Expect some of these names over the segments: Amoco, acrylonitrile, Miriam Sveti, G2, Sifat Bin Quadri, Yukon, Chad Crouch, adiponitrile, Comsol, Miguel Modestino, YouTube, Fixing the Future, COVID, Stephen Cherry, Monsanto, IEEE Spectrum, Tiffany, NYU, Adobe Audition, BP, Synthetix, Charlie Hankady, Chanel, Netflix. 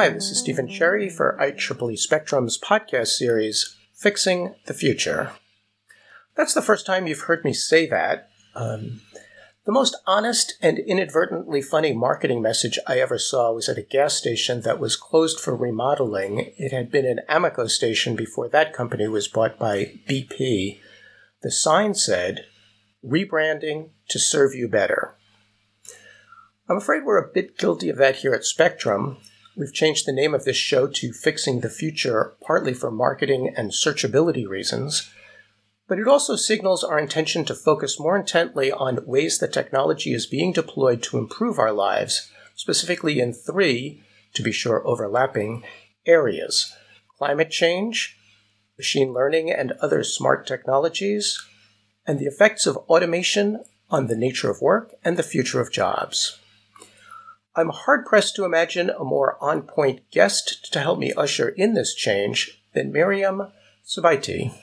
Hi, this is Stephen Cherry for IEEE Spectrum's podcast series, Fixing the Future. That's the first time you've heard me say that. The most honest and inadvertently funny marketing message I ever saw was at a gas station that was closed for remodeling. It had been an Amoco station before that company was bought by BP. The sign said, "Rebranding to serve you better." I'm afraid we're a bit guilty of that here at Spectrum. We've changed the name of this show to Fixing the Future, partly for marketing and searchability reasons, but it also signals our intention to focus more intently on ways that technology is being deployed to improve our lives, specifically in three, to be sure, overlapping areas: climate change, machine learning and other smart technologies, and the effects of automation on the nature of work and the future of jobs. I'm hard-pressed to imagine a more on-point guest to help me usher in this change than Miriam Sveti.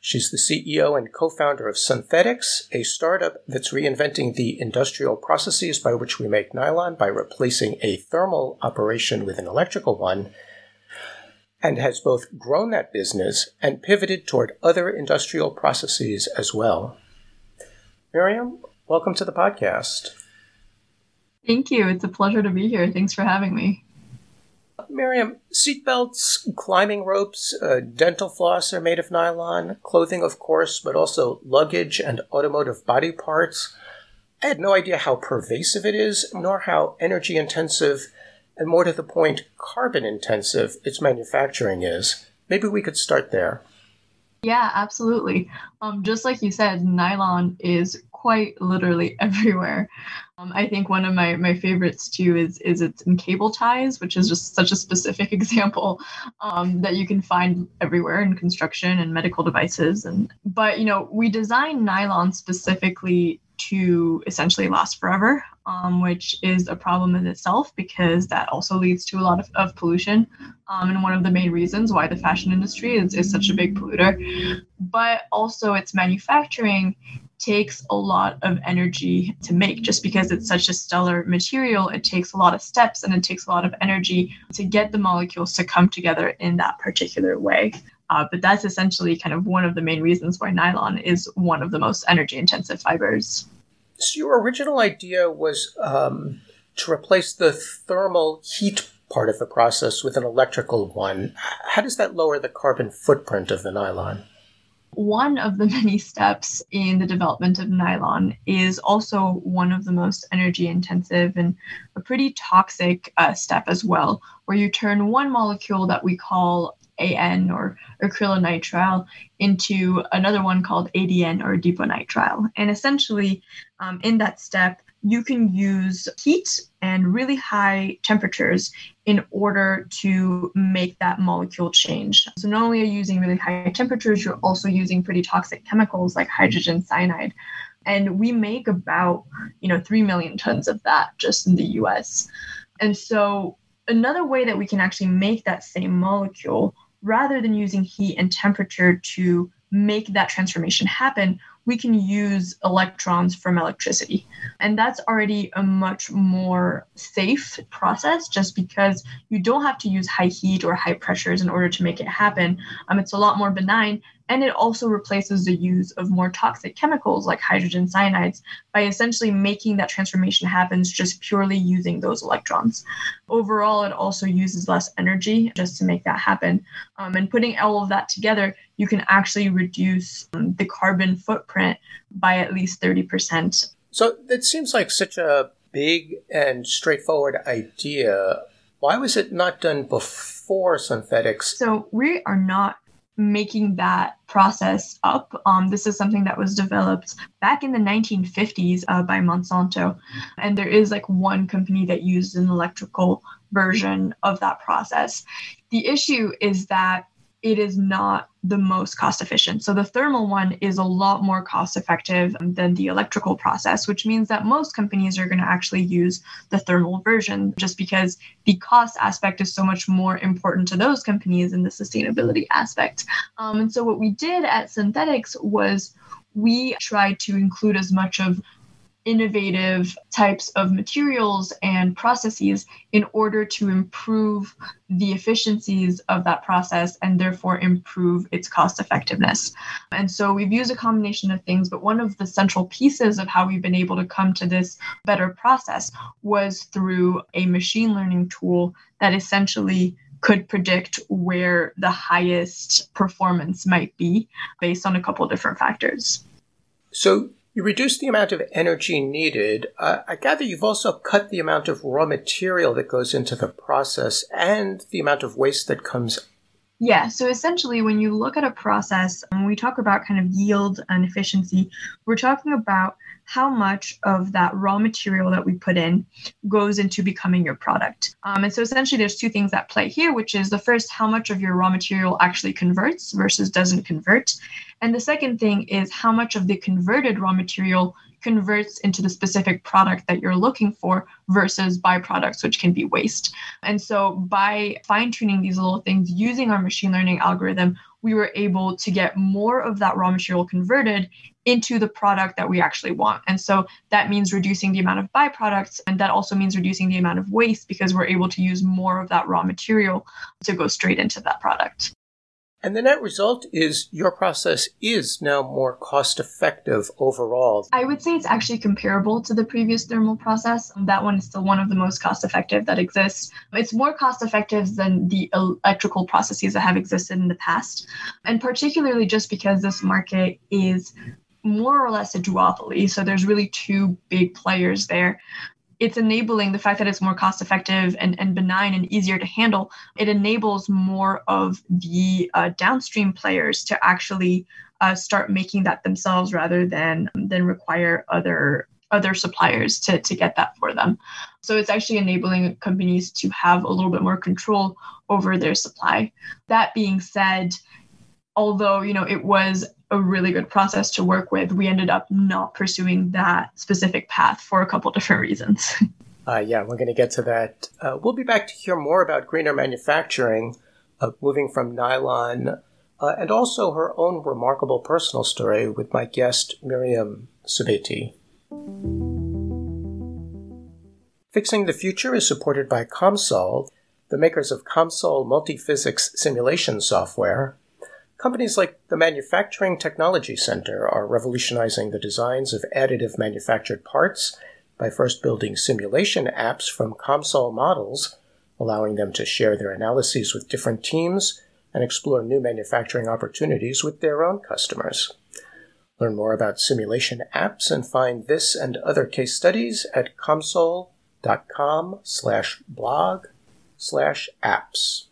She's the CEO and co-founder of Synthetix, a startup that's reinventing the industrial processes by which we make nylon by replacing a thermal operation with an electrical one, and has both grown that business and pivoted toward other industrial processes as well. Miriam, welcome to the podcast. Thank you. It's a pleasure to be here. Thanks for having me. Miriam, seatbelts, climbing ropes, dental floss are made of nylon, clothing, of course, but also luggage and automotive body parts. I had no idea how pervasive it is, nor how energy-intensive, and more to the point, carbon-intensive its manufacturing is. Maybe we could start there. Yeah, absolutely. Just like you said, nylon is quite literally everywhere. I think one of my favorites too is it's in cable ties, which is just such a specific example that you can find everywhere in construction and medical devices. But you know, we design nylon specifically to essentially last forever, which is a problem in itself because that also leads to a lot of pollution, and one of the main reasons why the fashion industry is such a big polluter. But also its manufacturing takes a lot of energy to make. Just because it's such a stellar material, it takes a lot of steps and it takes a lot of energy to get the molecules to come together in that particular way. But that's essentially kind of one of the main reasons why nylon is one of the most energy-intensive fibers. So your original idea was to replace the thermal heat part of the process with an electrical one. How does that lower the carbon footprint of the nylon? One of the many steps in the development of nylon is also one of the most energy-intensive and a pretty toxic step as well, where you turn one molecule that we call AN or acrylonitrile into another one called ADN or adiponitrile. And essentially, in that step, you can use heat and really high temperatures in order to make that molecule change. So not only are you using really high temperatures, you're also using pretty toxic chemicals like hydrogen cyanide. And we make about, 3 million tons of that just in the US. And so another way that we can actually make that same molecule, rather than using heat and temperature to make that transformation happen, we can use electrons from electricity. And that's already a much more safe process just because you don't have to use high heat or high pressures in order to make it happen. It's a lot more benign, and it also replaces the use of more toxic chemicals like hydrogen cyanides by essentially making that transformation happen just purely using those electrons. Overall, it also uses less energy just to make that happen. And putting all of that together, you can actually reduce the carbon footprint by at least 30%. So that seems like such a big and straightforward idea. Why was it not done before Synthetix? So we are not making that process up. This is something that was developed back in the 1950s by Monsanto. And there is one company that used an electrical version of that process. The issue is that it is not the most cost efficient. So the thermal one is a lot more cost effective than the electrical process, which means that most companies are going to actually use the thermal version just because the cost aspect is so much more important to those companies than the sustainability aspect. And so what we did at Synthetix was we tried to include as much of innovative types of materials and processes in order to improve the efficiencies of that process and therefore improve its cost effectiveness. And so we've used a combination of things, but one of the central pieces of how we've been able to come to this better process was through a machine learning tool that essentially could predict where the highest performance might be based on a couple of different factors. So you reduce the amount of energy needed. I gather you've also cut the amount of raw material that goes into the process and the amount of waste that comes. Yeah, so essentially when you look at a process, when we talk about kind of yield and efficiency, we're talking about how much of that raw material that we put in goes into becoming your product. And so essentially there's two things at play here, which is the first, how much of your raw material actually converts versus doesn't convert. And the second thing is how much of the converted raw material converts into the specific product that you're looking for versus byproducts, which can be waste. And so by fine-tuning these little things using our machine learning algorithm, we were able to get more of that raw material converted into the product that we actually want. And so that means reducing the amount of byproducts, and that also means reducing the amount of waste because we're able to use more of that raw material to go straight into that product. And the net result is your process is now more cost-effective overall. I would say it's actually comparable to the previous thermal process. That one is still one of the most cost-effective that exists. It's more cost-effective than the electrical processes that have existed in the past, and particularly just because this market is more or less a duopoly. So there's really two big players there. It's enabling the fact that it's more cost-effective and benign and easier to handle. It enables more of the downstream players to actually start making that themselves rather than require other suppliers to get that for them. So it's actually enabling companies to have a little bit more control over their supply. That being said, although, you know, it was a really good process to work with, we ended up not pursuing that specific path for a couple different reasons. Yeah, we're going to get to that. We'll be back to hear more about greener manufacturing, moving from nylon, and also her own remarkable personal story with my guest, Miriam Sveti. Fixing the Future is supported by Comsol, the makers of Comsol multi-physics simulation software. Companies like the Manufacturing Technology Center are revolutionizing the designs of additive manufactured parts by first building simulation apps from Comsol models, allowing them to share their analyses with different teams and explore new manufacturing opportunities with their own customers. Learn more about simulation apps and find this and other case studies at comsol.com/blog/apps.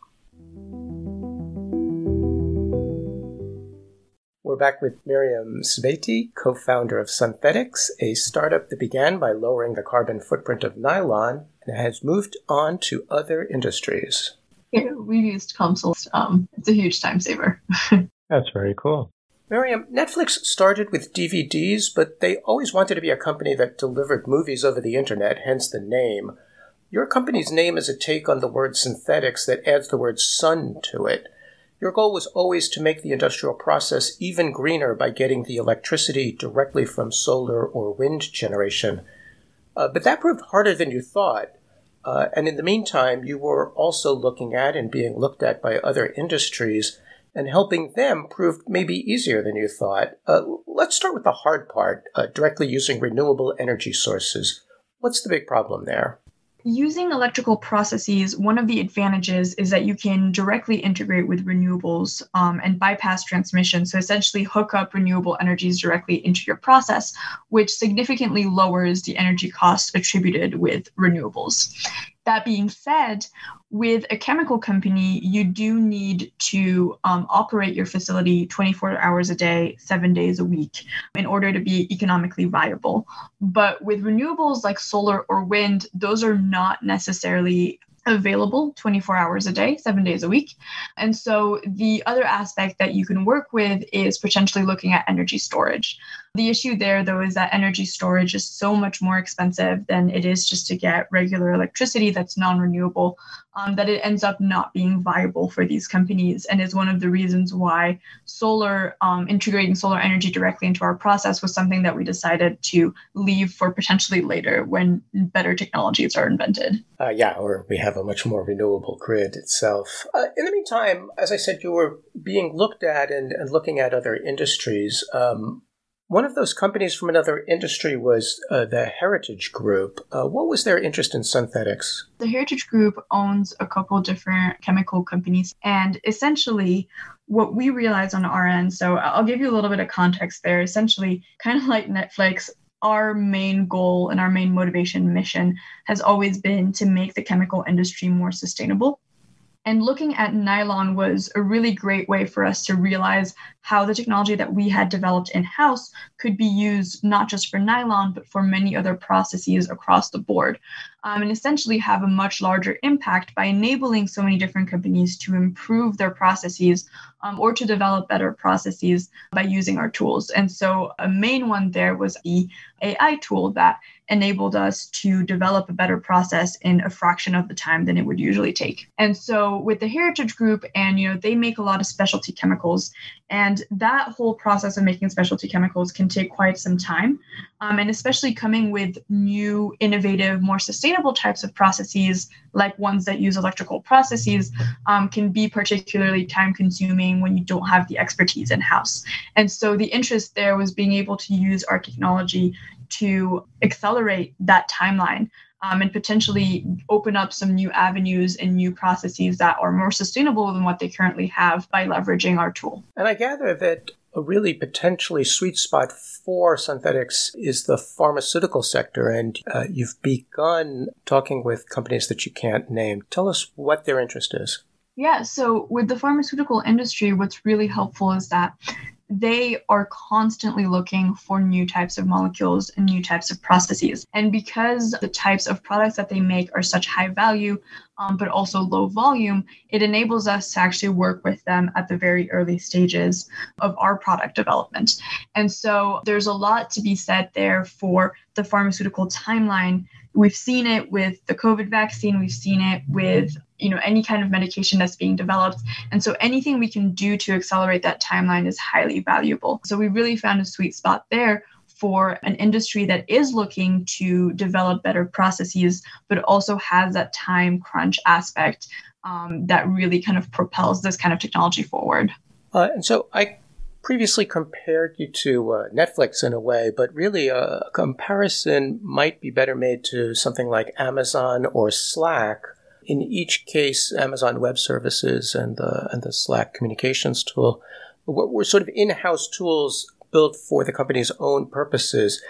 We're back with Miriam Sveti, co-founder of Synthetix, a startup that began by lowering the carbon footprint of nylon and has moved on to other industries. Yeah, we've used Comsol. It's a huge time saver. That's very cool. Miriam, Netflix started with DVDs, but they always wanted to be a company that delivered movies over the internet, hence the name. Your company's name is a take on the word Synthetix that adds the word sun to it. Your goal was always to make the industrial process even greener by getting the electricity directly from solar or wind generation. But that proved harder than you thought. And in the meantime, you were also looking at and being looked at by other industries, and helping them proved maybe easier than you thought. Let's start with the hard part, directly using renewable energy sources. What's the big problem there? Using electrical processes, one of the advantages is that you can directly integrate with renewables and bypass transmission. So essentially hook up renewable energies directly into your process, which significantly lowers the energy costs attributed with renewables. That being said, with a chemical company, you do need to operate your facility 24 hours a day, 7 days a week in order to be economically viable. But with renewables like solar or wind, those are not necessarily available 24 hours a day, 7 days a week. And so the other aspect that you can work with is potentially looking at energy storage. The issue there, though, is that energy storage is so much more expensive than it is just to get regular electricity that's non-renewable, that it ends up not being viable for these companies, and is one of the reasons why solar, integrating solar energy directly into our process was something that we decided to leave for potentially later when better technologies are invented. Or we have a much more renewable grid itself. In the meantime, as I said, you were being looked at and looking at other industries. One of those companies from another industry was the Heritage Group. What was their interest in Synthetix? The Heritage Group owns a couple different chemical companies, and essentially what we realized on our end, so I'll give you a little bit of context there, essentially kind of like Netflix, our main goal and our main motivation mission has always been to make the chemical industry more sustainable. And looking at nylon was a really great way for us to realize how the technology that we had developed in-house could be used not just for nylon, but for many other processes across the board, and essentially have a much larger impact by enabling so many different companies to improve their processes or to develop better processes by using our tools. And so a main one there was the AI tool that enabled us to develop a better process in a fraction of the time than it would usually take. And so with the Heritage Group, and they make a lot of specialty chemicals, and that whole process of making specialty chemicals can take quite some time. And especially coming with new, innovative, more sustainable types of processes, like ones that use electrical processes, can be particularly time-consuming when you don't have the expertise in-house. And so the interest there was being able to use our technology to accelerate that timeline, and potentially open up some new avenues and new processes that are more sustainable than what they currently have by leveraging our tool. And I gather that a really potentially sweet spot for Synthetix is the pharmaceutical sector, and you've begun talking with companies that you can't name. Tell us what their interest is. Yeah, so with the pharmaceutical industry, what's really helpful is that they are constantly looking for new types of molecules and new types of processes. And because the types of products that they make are such high value, but also low volume, it enables us to actually work with them at the very early stages of our product development. And so there's a lot to be said there for the pharmaceutical timeline. We've seen it with the COVID vaccine. We've seen it with any kind of medication that's being developed. And so anything we can do to accelerate that timeline is highly valuable. So we really found a sweet spot there for an industry that is looking to develop better processes, but also has that time crunch aspect that really kind of propels this kind of technology forward. And so I previously compared you to Netflix in a way, but really a comparison might be better made to something like Amazon or Slack. In each case, Amazon Web Services and the Slack communications tool were sort of in-house tools built for the company's own purposes.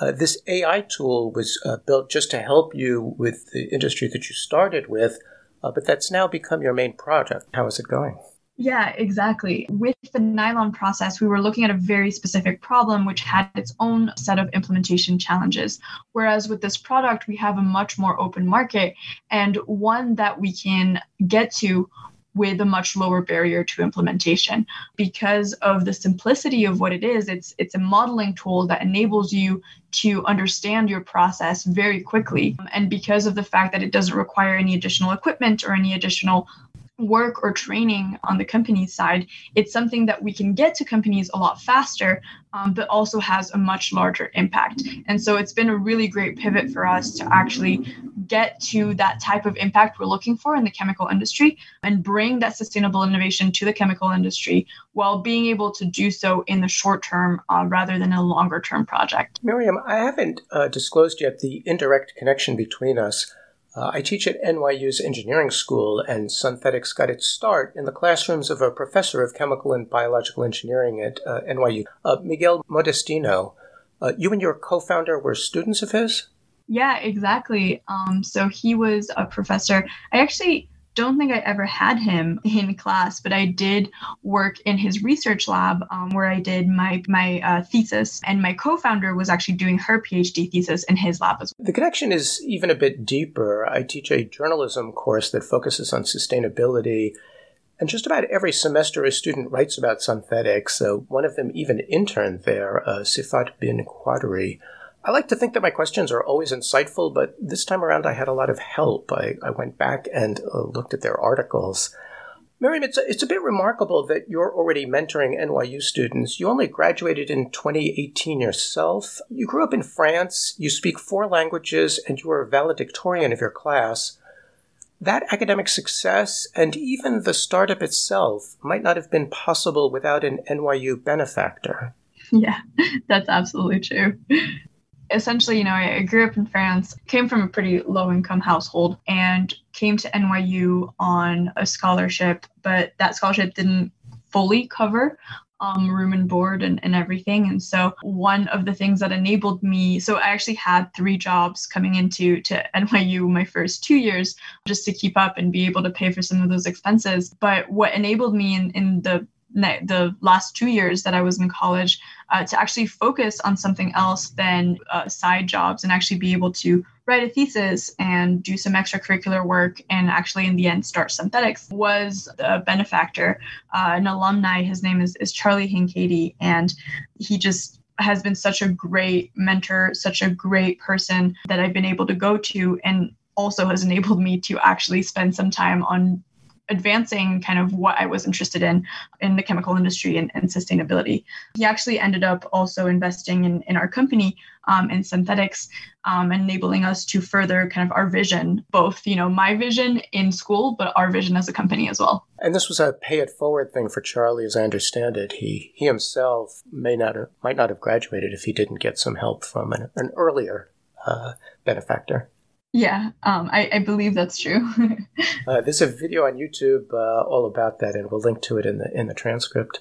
This AI tool was built just to help you with the industry that you started with, but that's now become your main project. How is it going? Yeah, exactly. With the nylon process, we were looking at a very specific problem, which had its own set of implementation challenges. Whereas with this product, we have a much more open market and one that we can get to with a much lower barrier to implementation. Because of the simplicity of what it is, it's a modeling tool that enables you to understand your process very quickly. And because of the fact that it doesn't require any additional equipment or any additional work or training on the company side, it's something that we can get to companies a lot faster, but also has a much larger impact. And so it's been a really great pivot for us to actually get to that type of impact we're looking for in the chemical industry and bring that sustainable innovation to the chemical industry while being able to do so in the short term rather than a longer term project. Miriam, I haven't disclosed yet the indirect connection between us. I teach at NYU's engineering school, and Synthetix got its start in the classrooms of a professor of chemical and biological engineering at NYU, Miguel Modestino. You and your co-founder were students of his? Yeah, exactly. So he was a professor. I actually don't think I ever had him in class, but I did work in his research lab where I did my thesis, and my co-founder was actually doing her PhD thesis in his lab as well. The connection is even a bit deeper. I teach a journalism course that focuses on sustainability, And just about every semester, a student writes about Synthetix. So one of them even interned there, Sifat Bin Quadri. I like to think that my questions are always insightful, but this time around I had a lot of help. I went back and looked at their articles. Miriam, it's a bit remarkable that you're already mentoring NYU students. You only graduated in 2018 yourself. You grew up in France, you speak 4 languages, and you were a valedictorian of your class. That academic success and even the startup itself might not have been possible without an NYU benefactor. Yeah, that's absolutely true. Essentially, I grew up in France, came from a pretty low-income household, and came to NYU on a scholarship, but that scholarship didn't fully cover room and board and everything. And so one of the things that enabled me, so I actually had 3 jobs coming into NYU my first 2 years just to keep up and be able to pay for some of those expenses. But what enabled me in the last 2 years that I was in college to actually focus on something else than side jobs and actually be able to write a thesis and do some extracurricular work and actually in the end start Synthetix was a benefactor, an alumni. His name is Charlie Hankady, and he just has been such a great mentor, such a great person that I've been able to go to, and also has enabled me to actually spend some time on advancing kind of what I was interested in the chemical industry and sustainability. He actually ended up also investing in our company, in Synthetix, enabling us to further kind of our vision, both, my vision in school, but our vision as a company as well. And this was a pay it forward thing for Charlie, as I understand it. He himself might not have graduated if he didn't get some help from an earlier benefactor. Yeah, I believe that's true. There's a video on YouTube all about that, and we'll link to it in the transcript.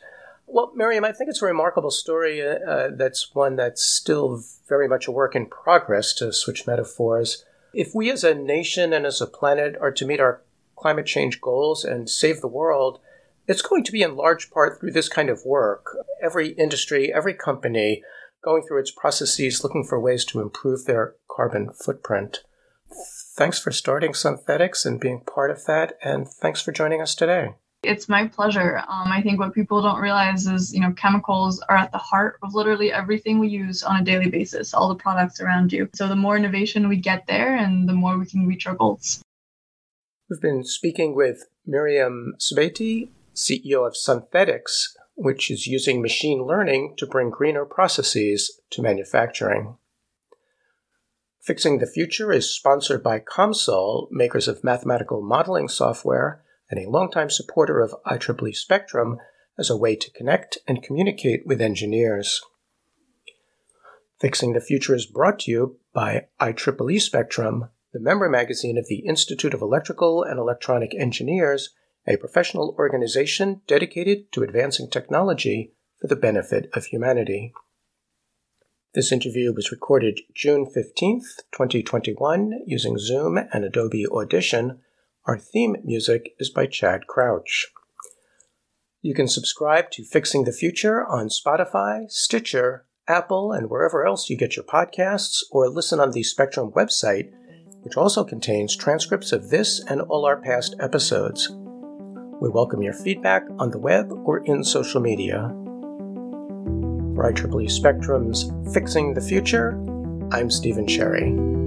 Well, Miriam, I think it's a remarkable story. That's one that's still very much a work in progress, to switch metaphors. If we as a nation and as a planet are to meet our climate change goals and save the world, it's going to be in large part through this kind of work. Every industry, every company going through its processes, looking for ways to improve their carbon footprint. Thanks for starting Synthetix and being part of that, and thanks for joining us today. It's my pleasure. I think what people don't realize is, chemicals are at the heart of literally everything we use on a daily basis, all the products around you. So the more innovation we get there, and the more we can reach our goals. We've been speaking with Miriam Sveti, CEO of Synthetix, which is using machine learning to bring greener processes to manufacturing. Fixing the Future is sponsored by Comsol, makers of mathematical modeling software, and a longtime supporter of IEEE Spectrum as a way to connect and communicate with engineers. Fixing the Future is brought to you by IEEE Spectrum, the member magazine of the Institute of Electrical and Electronic Engineers, a professional organization dedicated to advancing technology for the benefit of humanity. This interview was recorded June 15th, 2021, using Zoom and Adobe Audition. Our theme music is by Chad Crouch. You can subscribe to Fixing the Future on Spotify, Stitcher, Apple, and wherever else you get your podcasts, or listen on the Spectrum website, which also contains transcripts of this and all our past episodes. We welcome your feedback on the web or in social media. For IEEE Spectrum's Fixing the Future, I'm Stephen Cherry.